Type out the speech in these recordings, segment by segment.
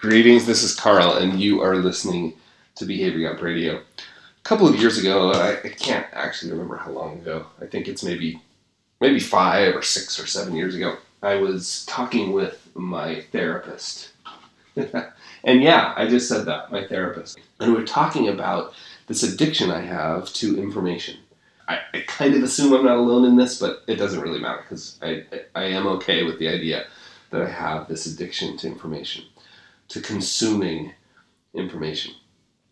Greetings, this is Carl, and you are listening to Behavior Gap Radio. A couple of years ago, I can't actually remember how long ago, I think it's maybe 5 or 6 or 7 years ago, I was talking with my therapist. And yeah, I just said that, my therapist. And we were talking about this addiction I have to information. I kind of assume I'm not alone in this, but it doesn't really matter because I am okay with the idea that I have this addiction to information, to consuming information.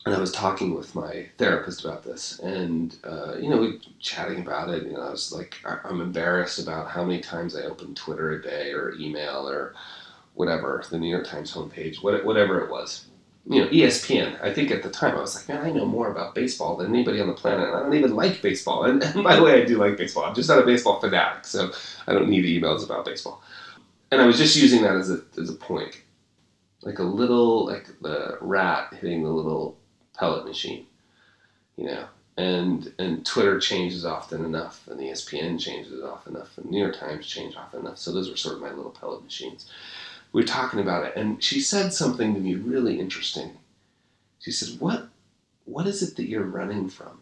And I was talking with my therapist about this, and we were chatting about it. I was like, I'm embarrassed about how many times I open Twitter a day, or email, or whatever, the New York Times homepage, whatever it was. ESPN, I think at the time I was like, man, I know more about baseball than anybody on the planet, and I don't even like baseball. And by the way, I do like baseball. I'm just not a baseball fanatic, so I don't need emails about baseball. And I was just using that as a point, like a little, like the rat hitting the little pellet machine, and Twitter changes often enough, and ESPN changes often enough, and New York Times changes often enough. So those were sort of my little pellet machines. We were talking about it, and she said something to me really interesting. She said, what is it that you're running from?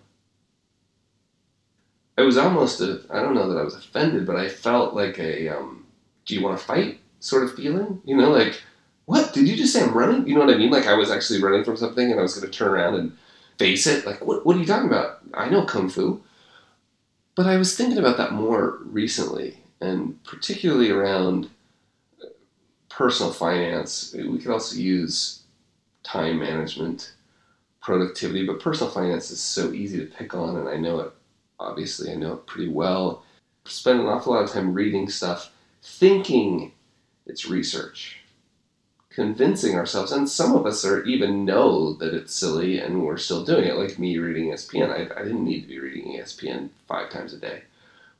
I was almost, I don't know that I was offended, but I felt like a, do you want to fight sort of feeling? Like, what, did you just say I'm running? You know what I mean? Like I was actually running from something, and I was going to turn around and face it. Like, what are you talking about? I know Kung Fu. But I was thinking about that more recently, and particularly around personal finance. We could also use time management, productivity, but personal finance is so easy to pick on, and I know it, obviously, I know it pretty well. I spend an awful lot of time reading stuff, thinking it's research, convincing ourselves, and some of us are even know that it's silly, and we're still doing it, like me reading ESPN. I didn't need to be reading ESPN 5 times a day,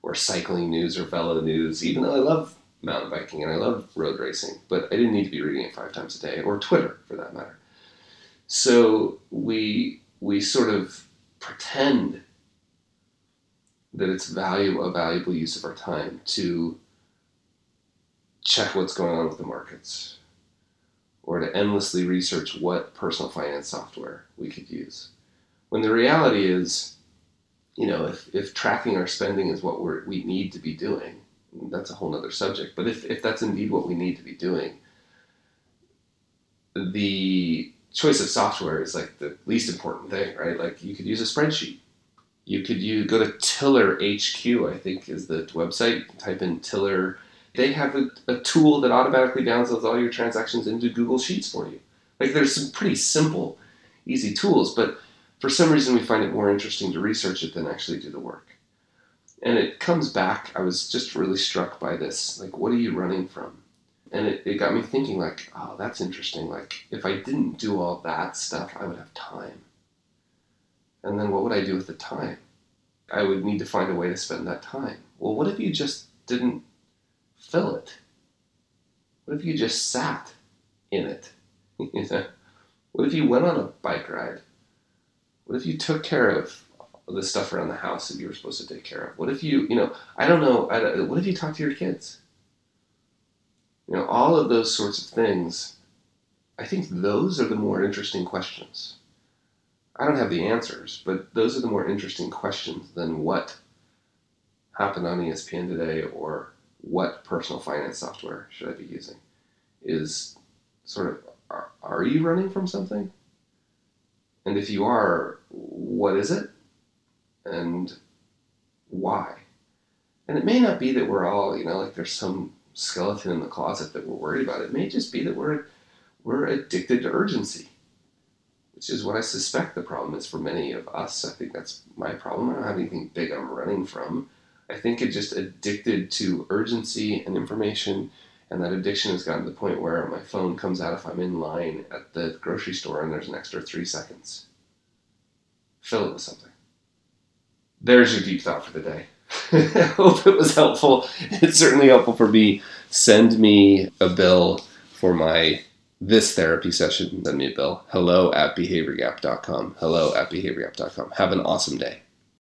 or cycling news, or Velo News, even though I love mountain biking and I love road racing, but I didn't need to be reading it 5 times a day, or Twitter for that matter. So we sort of pretend that it's a valuable use of our time to check what's going on with the markets, or to endlessly research what personal finance software we could use. When the reality is, if tracking our spending is what we need to be doing, that's a whole other subject, but if that's indeed what we need to be doing, the choice of software is like the least important thing, right? Like you could use a spreadsheet. You go to Tiller HQ, I think is the website. You can type in Tiller. They have a tool that automatically downloads all your transactions into Google Sheets for you. Like there's some pretty simple, easy tools, but for some reason we find it more interesting to research it than actually do the work. And it comes back, I was just really struck by this, like, what are you running from? And it got me thinking, like, oh, that's interesting. Like, if I didn't do all that stuff, I would have time. And then what would I do with the time? I would need to find a way to spend that time. Well, what if you just didn't fill it? What if you just sat in it? What if you went on a bike ride? What if you took care of the stuff around the house that you were supposed to take care of? What if you, what if you talk to your kids? All of those sorts of things, I think those are the more interesting questions. I don't have the answers, but those are the more interesting questions than what happened on ESPN today, or what personal finance software should I be using. Is sort of, are you running from something? And if you are, what is it? And why? And it may not be that we're all, like there's some skeleton in the closet that we're worried about. It may just be that we're addicted to urgency, which is what I suspect the problem is for many of us. I think that's my problem. I don't have anything big I'm running from. I think it's just addicted to urgency and information, and that addiction has gotten to the point where my phone comes out if I'm in line at the grocery store and there's an extra 3 seconds. Fill it with something. There's your deep thought for the day. I hope it was helpful. It's certainly helpful for me. Send me a bill for this therapy session. Send me a bill. Hello@behaviorgap.com. Hello@behaviorgap.com. Have an awesome day.